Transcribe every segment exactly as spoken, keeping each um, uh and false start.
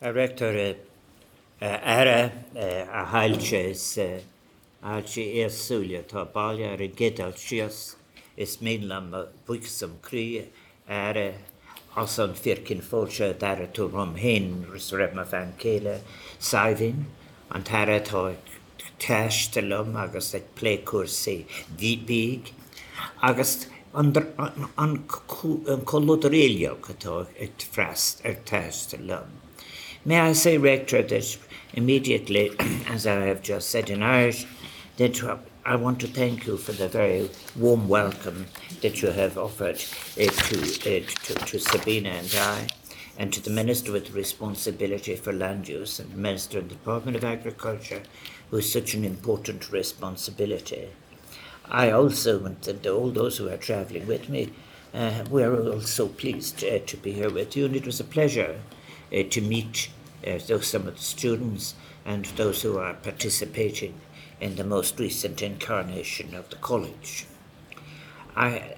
rektore ära ahalčes alči esulja to balja regetalčias is minlam buiksam kri ära asan firkin folča dara tu rom hin resrebma van kele saivin antara to testelum agus ek plekursi dipig agus under an kolodrilio kato et frast et testelum. May I say, Rector, that immediately, as I have just said in Irish, that I want to thank you for the very warm welcome that you have offered uh, to, uh, to, to Sabina and I, and to the Minister with responsibility for land use, and the Minister in the Department of Agriculture, who has such an important responsibility. I also, and all those who are travelling with me, uh, we are all so pleased uh, to be here with you, and it was a pleasure uh, to meet uh, those, some of the students and those who are participating in the most recent incarnation of the college. I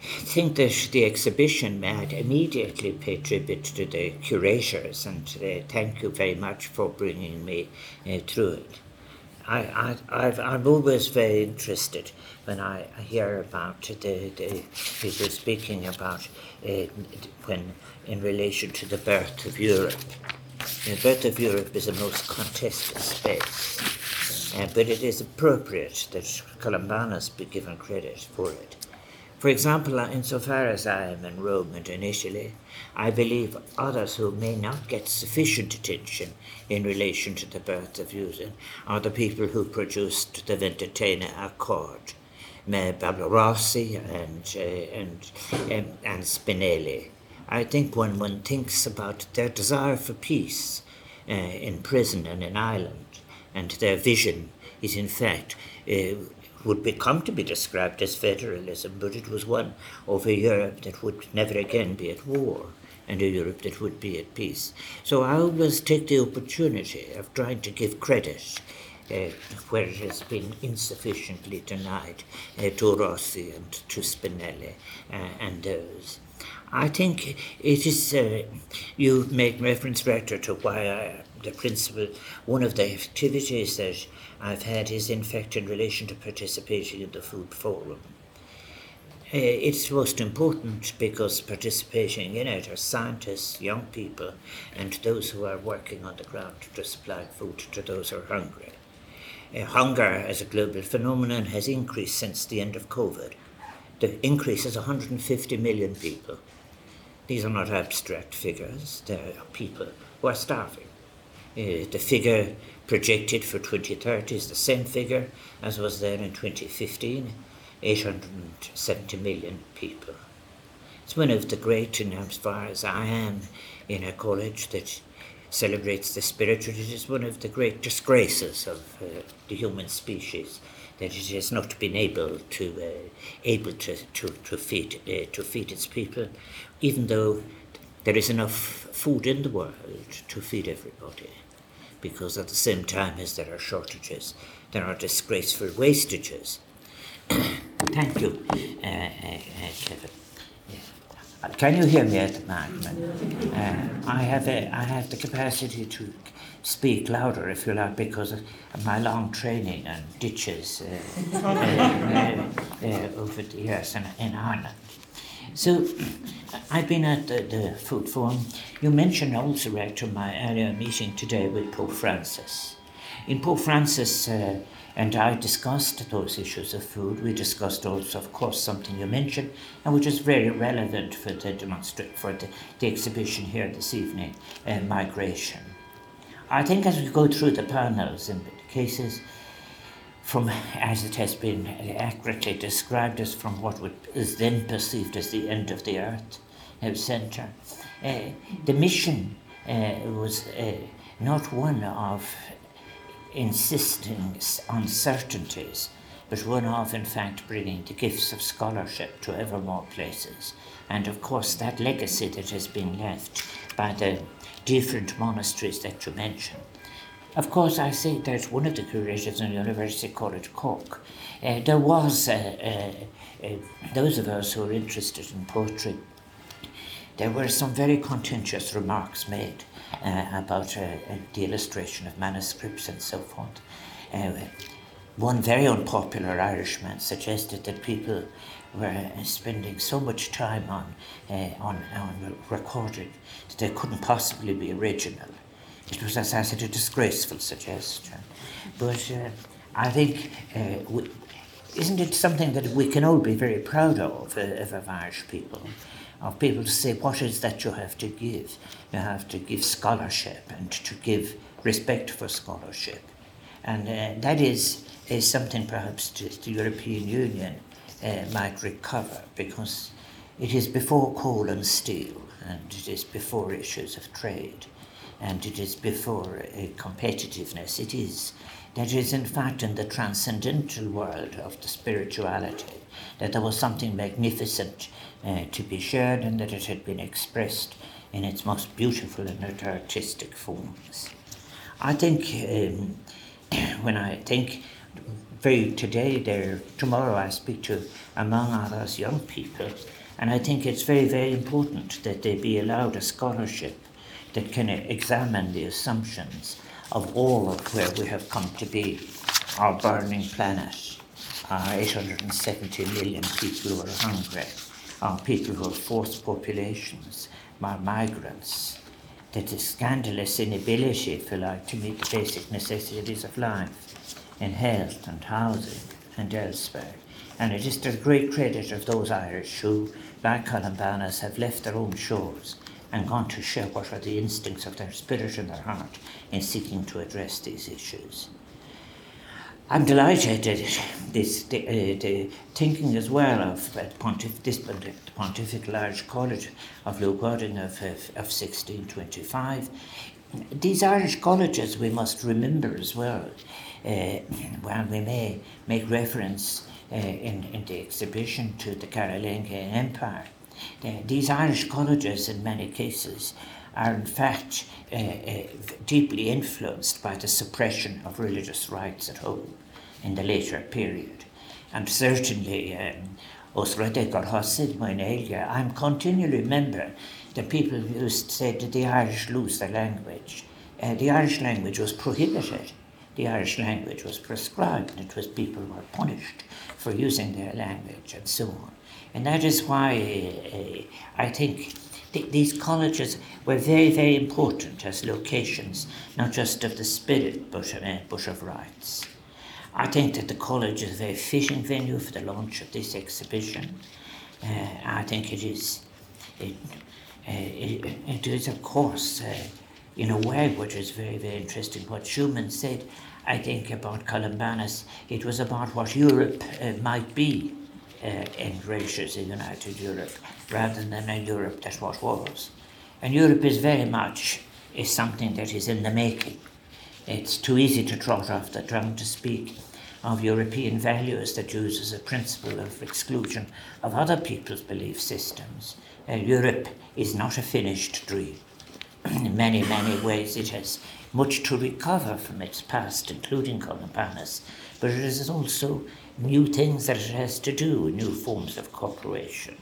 think that the exhibition might immediately pay tribute to the curators, and uh, thank you very much for bringing me uh, through it. I, I, I've, I'm always very interested when I hear about the, the people speaking about uh, when in relation to the birth of Europe. The birth of Europe is a most contested space, uh, but it is appropriate that Columbanus be given credit for it. For example, insofar as I am in Rome and in Italy, I believe others who may not get sufficient attention in relation to the birth of Europe are the people who produced the Ventotena Accord, Barbarossi and, uh, and, and, and Spinelli. I think when one thinks about their desire for peace uh, in prison and in Ireland, and their vision is in fact uh, would become to be described as federalism, but it was one of a Europe that would never again be at war, and a Europe that would be at peace. So I always take the opportunity of trying to give credit uh, where it has been insufficiently denied uh, to Rossi and to Spinelli uh, and those. I think it is, uh, you make reference, Rector, to why I, the principle, one of the activities that I've had is in fact in relation to participating in the Food Forum. Uh, it's most important because participating in it are scientists, young people, and those who are working on the ground to supply food to those who are hungry. Uh, hunger as a global phenomenon has increased since the end of COVID. The increase is one hundred fifty million people. These are not abstract figures, they're people who are starving. Uh, the figure projected for twenty thirty is the same figure as was there in twenty fifteen, eight hundred seventy million people. It's one of the great, and as far as I am in a college that celebrates the spirit, it is one of the great disgraces of uh, the human species, that it has not been able to uh, able to, to, to, feed, uh, to feed its people, even though there is enough food in the world to feed everybody, because at the same time as there are shortages, there are disgraceful wastages. Thank you, uh, uh, Kevin. Yeah. Can you hear me at the moment? Uh, I have a, I have the capacity to speak louder, if you like, because of my long training and ditches uh, uh, uh, uh, over the years in, in Ireland. So, I've been at the, the Food Forum. You mentioned also, Rector, my earlier meeting today with Pope Francis. In Pope Francis uh, and I discussed those issues of food. We discussed also, of course, something you mentioned, and which is very relevant for the demonstration for the, the exhibition here this evening, uh, migration. I think as we go through the panels and the cases, from, as it has been accurately described as from what would, is then perceived as the end of the earth uh, centre. Uh, the mission uh, was uh, not one of insisting on certainties, but one of, in fact, bringing the gifts of scholarship to ever more places. And of course, that legacy that has been left by the different monasteries that you mentioned. Of course, I say that one of the curators in University College Cork, uh, there was, uh, uh, uh, those of us who are interested in poetry, there were some very contentious remarks made uh, about uh, the illustration of manuscripts and so forth. Uh, one very unpopular Irishman suggested that people were spending so much time on, uh, on, on recording that they couldn't possibly be original. It was, as I said, a disgraceful suggestion. But uh, I think, uh, we, isn't it something that we can all be very proud of, uh, of Irish people, of people to say, what is that you have to give? You have to give scholarship and to give respect for scholarship. And uh, that is, is something perhaps the European Union uh, might recover, because it is before coal and steel, and it is before issues of trade, and it is before uh, competitiveness. It is, that is in fact in the transcendental world of the spirituality, that there was something magnificent uh, to be shared, and that it had been expressed in its most beautiful and artistic forms. I think um, when I think, very today, there, tomorrow I speak to, among others, young people, and I think it's very, very important that they be allowed a scholarship that can examine the assumptions of all of where we have come to be. Our burning planet, our eight hundred seventy million people who are hungry, our people who are forced populations, our migrants, that the scandalous inability, if you like, to meet the basic necessities of life, in health and housing and elsewhere. And it is to the great credit of those Irish who, like Columbanus, have left their own shores and gone to share what are the instincts of their spirit and their heart in seeking to address these issues. I'm delighted at this, the, uh, the thinking as well of at pontif- this pontif- the Pontifical Irish College of Lugudin of, of, of sixteen twenty-five. These Irish colleges, we must remember as well, uh, while we may make reference uh, in, in the exhibition to the Carolingian Empire, Uh, these Irish colleges, in many cases, are in fact uh, uh, deeply influenced by the suppression of religious rights at home in the later period. And certainly, um, I'm continually remember that people used to say that the Irish lose their language. Uh, the Irish language was prohibited. The Irish language was proscribed. It was people were punished for using their language and so on. And that is why uh, I think th- these colleges were very, very important as locations, not just of the spirit, but, uh, but of rights. I think that the college is a very fitting venue for the launch of this exhibition. Uh, I think it is, it, uh, it, it is of course, uh, in a way, which is very, very interesting, what Schumann said, I think, about Columbanus. It was about what Europe uh, might be. Uh, embraces a united Europe rather than a Europe that what was. And Europe is very much is something that is in the making. It's too easy to trot off the tongue to speak of European values that uses a principle of exclusion of other people's belief systems. Uh, Europe is not a finished dream. In many, many ways it has much to recover from its past, including Columbanus, but it is also new things that it has to do, new forms of cooperation.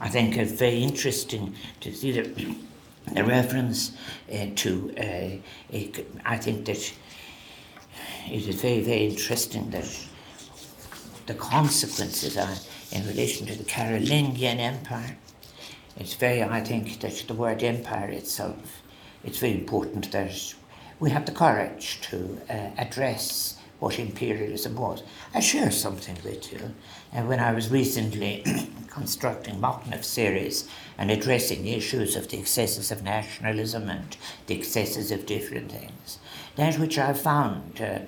I think it's very interesting to see the, the reference uh, to, uh, a, I think that it is very, very interesting that the consequences are in relation to the Carolingian Empire. It's very, I think, that the word empire itself, it's very important that we have the courage to uh, address what imperialism was. I share something with you. And when I was recently constructing Mockneff series and addressing the issues of the excesses of nationalism and the excesses of different things, that which I found uh,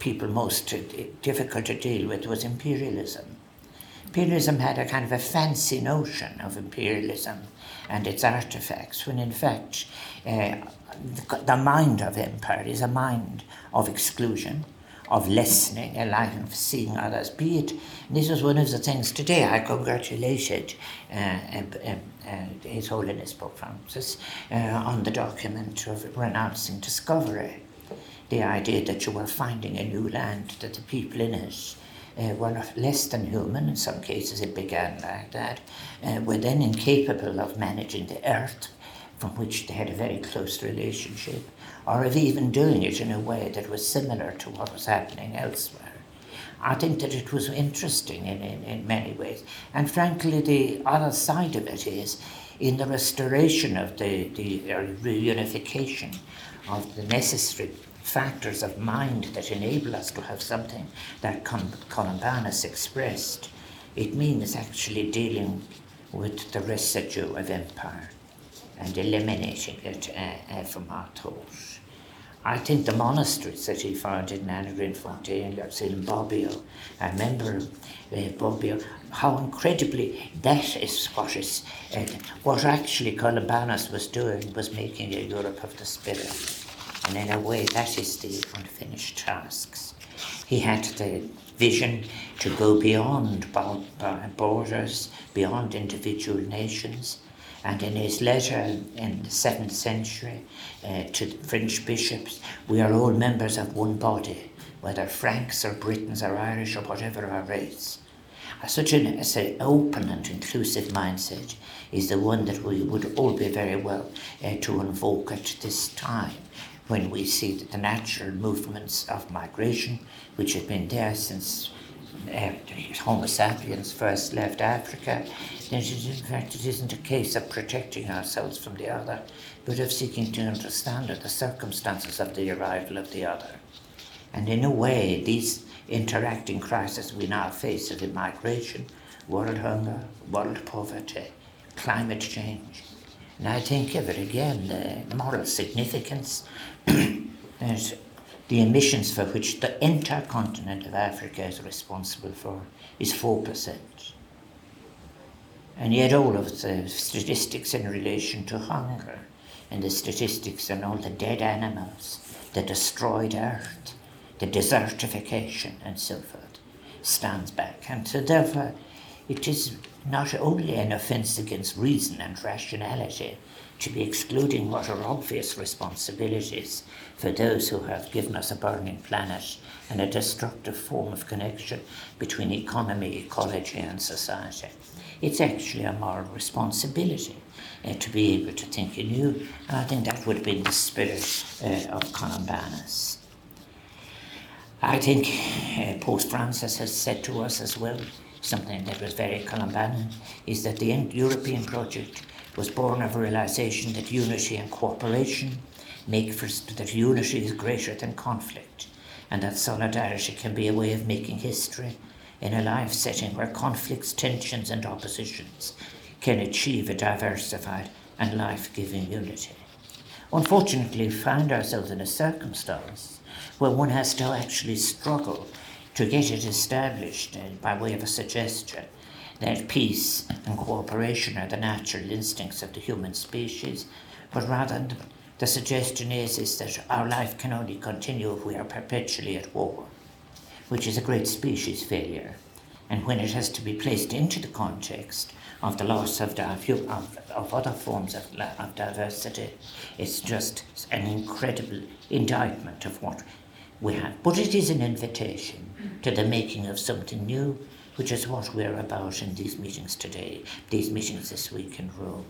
people most uh, difficult to deal with was imperialism. Imperialism had a kind of a fancy notion of imperialism and its artifacts, when in fact uh, the mind of empire is a mind of exclusion, of lessening, a life of seeing others be it. And this was one of the things today I congratulated uh, uh, uh, His Holiness Pope Francis uh, on the document of renouncing discovery, the idea that you were finding a new land, that the people in it uh, were less than human. In some cases it began like that, uh, were then incapable of managing the earth, from which they had a very close relationship, or of even doing it in a way that was similar to what was happening elsewhere. I think that it was interesting in, in, in many ways. And frankly, the other side of it is, in the restoration of the, the reunification of the necessary factors of mind that enable us to have something that Columbanus expressed, it means actually dealing with the residue of empire and eliminating it uh, uh, from our thoughts. I think the monasteries that he founded in Annegray and Fontaine, I've seen in Bobbio, I remember uh, Bobbio, how incredibly that is what is, uh, what actually Columbanus was doing was making a Europe of the spirit. And in a way that is the unfinished tasks. He had the vision to go beyond borders, beyond individual nations. And in his letter in the seventh century uh, to the French bishops, we are all members of one body, whether Franks or Britons or Irish or whatever our race. Such an say, open and inclusive mindset is the one that we would all be very well uh, to invoke at this time, when we see that the natural movements of migration, which have been there since Uh, Homo sapiens first left Africa, then in fact it isn't a case of protecting ourselves from the other, but of seeking to understand the circumstances of the arrival of the other. And in a way, these interacting crises we now face as in migration, world hunger, world poverty, climate change. And I think of it again, the moral significance is the emissions for which the entire continent of Africa is responsible for is four percent. And yet all of the statistics in relation to hunger and the statistics on all the dead animals, the destroyed earth, the desertification and so forth, stands back. And so therefore it is not only an offence against reason and rationality to be excluding what are obvious responsibilities for those who have given us a burning planet and a destructive form of connection between economy, ecology and society. It's actually a moral responsibility uh, to be able to think anew, and I think that would have been the spirit uh, of Columbanus. I think uh, Pope Francis has said to us as well, something that was very Columbanan, is that the European project was born of a realization that unity and cooperation make for, that unity is greater than conflict, and that solidarity can be a way of making history in a life setting where conflicts, tensions and oppositions can achieve a diversified and life-giving unity. Unfortunately, we find ourselves in a circumstance where one has to actually struggle to get it established by way of a suggestion that peace and cooperation are the natural instincts of the human species, but rather the suggestion is, is that our life can only continue if we are perpetually at war, which is a great species failure. And when it has to be placed into the context of the loss of, the, of, of other forms of, of diversity, it's just an incredible indictment of what we have. But it is an invitation to the making of something new, which is what we're about in these meetings today, these meetings this week in Rome.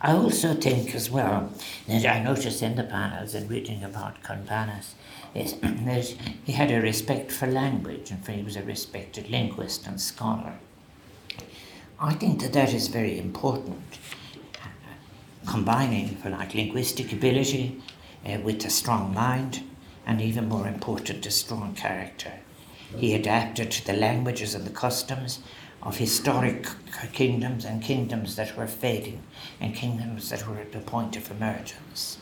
I also think as well, that I noticed in the panels and reading about Columbanus, is that he had a respect for language, and for he was a respected linguist and scholar. I think that that is very important, combining, for like, linguistic ability uh, with a strong mind, and even more important, a strong character. He adapted to the languages and the customs of historic kingdoms and kingdoms that were fading and kingdoms that were at the point of emergence.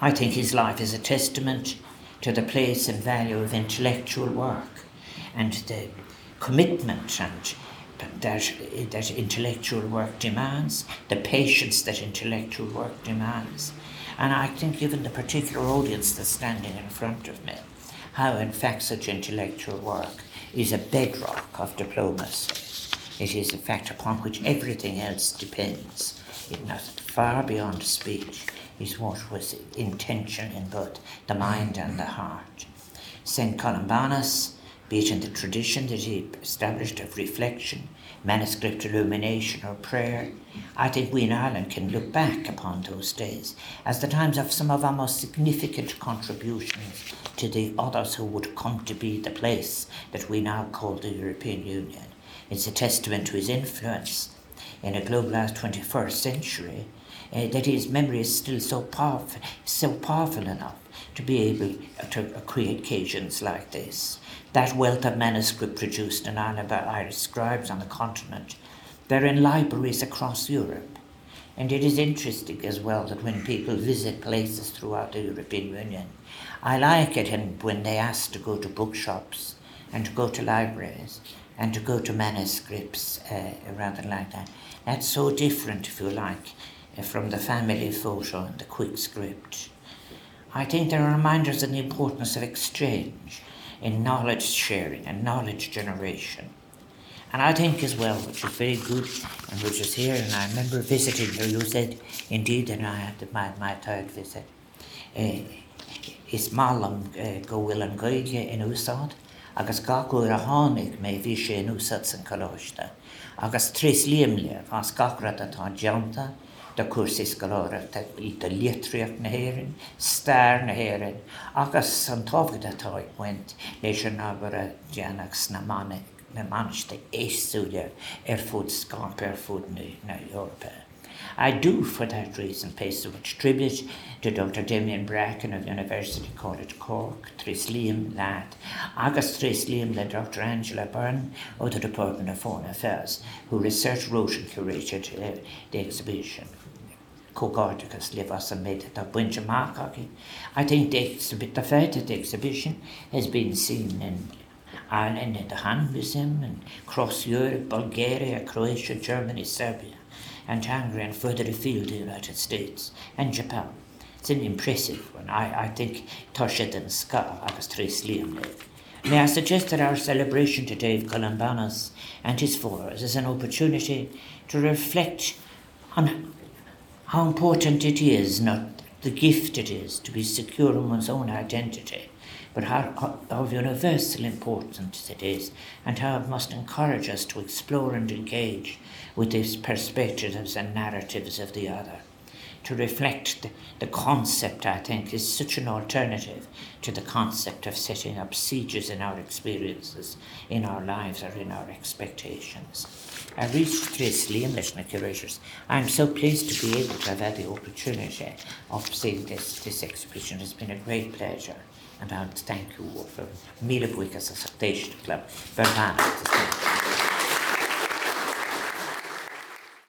I think his life is a testament to the place and value of intellectual work and the commitment and that, that intellectual work demands, the patience that intellectual work demands. And I think given the particular audience that's standing in front of me, how in fact such intellectual work is a bedrock of diplomacy. It is a fact upon which everything else depends. It must, far beyond speech, is what was intention in both the mind and the heart. Saint Columbanus based on the tradition that he established of reflection, manuscript illumination or prayer. I think we in Ireland can look back upon those days as the times of some of our most significant contributions to the others who would come to be the place that we now call the European Union. It's a testament to his influence in a globalized twenty-first century uh, that his memory is still so powerful, so powerful enough to be able to create occasions like this. That wealth of manuscript produced in Ireland by Irish scribes on the continent, they're in libraries across Europe. And it is interesting as well that when people visit places throughout the European Union, I like it and when they ask to go to bookshops and to go to libraries and to go to manuscripts, uh, rather like that. That's so different, if you like, from the family photo and the quick script. I think there are reminders of the importance of exchange in knowledge sharing and knowledge generation. And I think as well, which is very good and which is here, and I remember visiting, where you said, indeed, and I had my, my third visit, uh, is Malum go Willen Goige in Úsad, agus gacu ir a hánig me vishe in Úsad san Calosta, agus tris liemle, as gacrat at a janta, the cursis galore, the litriach na herin, star na herin, agus san tovgda toy went, leishanabara janax na manic. Men managed to estudiate their food, scarp their food in Europe. I do, for that reason, pay so much tribute to Doctor Damian Bracken of University College Cork, Trisliam Lad, Agus Trisliam Lad, Doctor Angela Byrne of the Department of Foreign Affairs, who researched, wrote and curated uh, the exhibition. Cogarticus Livas and made a bunch of markaki. I think the, exhibit, the fact that the exhibition has been seen in Ireland at the Han Museum and across Europe, Bulgaria, Croatia, Germany, Serbia, and Hungary, and further afield the United States and Japan. It's an impressive one. I, I think Toshed and Ska agus Tris Liam. May I suggest that our celebration today of Columbanus and his followers is an opportunity to reflect on how important it is, not the gift it is, to be secure in one's own identity, but how of universal importance it is, and how it must encourage us to explore and engage with these perspectives and narratives of the other. To reflect the, the concept, I think, is such an alternative to the concept of setting up sieges in our experiences, in our lives, or in our expectations. I reached Tracy and Listener Curators. I'm so pleased to be able to have had the opportunity of seeing this, this exhibition. It's been a great pleasure. And I want to thank you all for Mille Buikas Association Club for having us.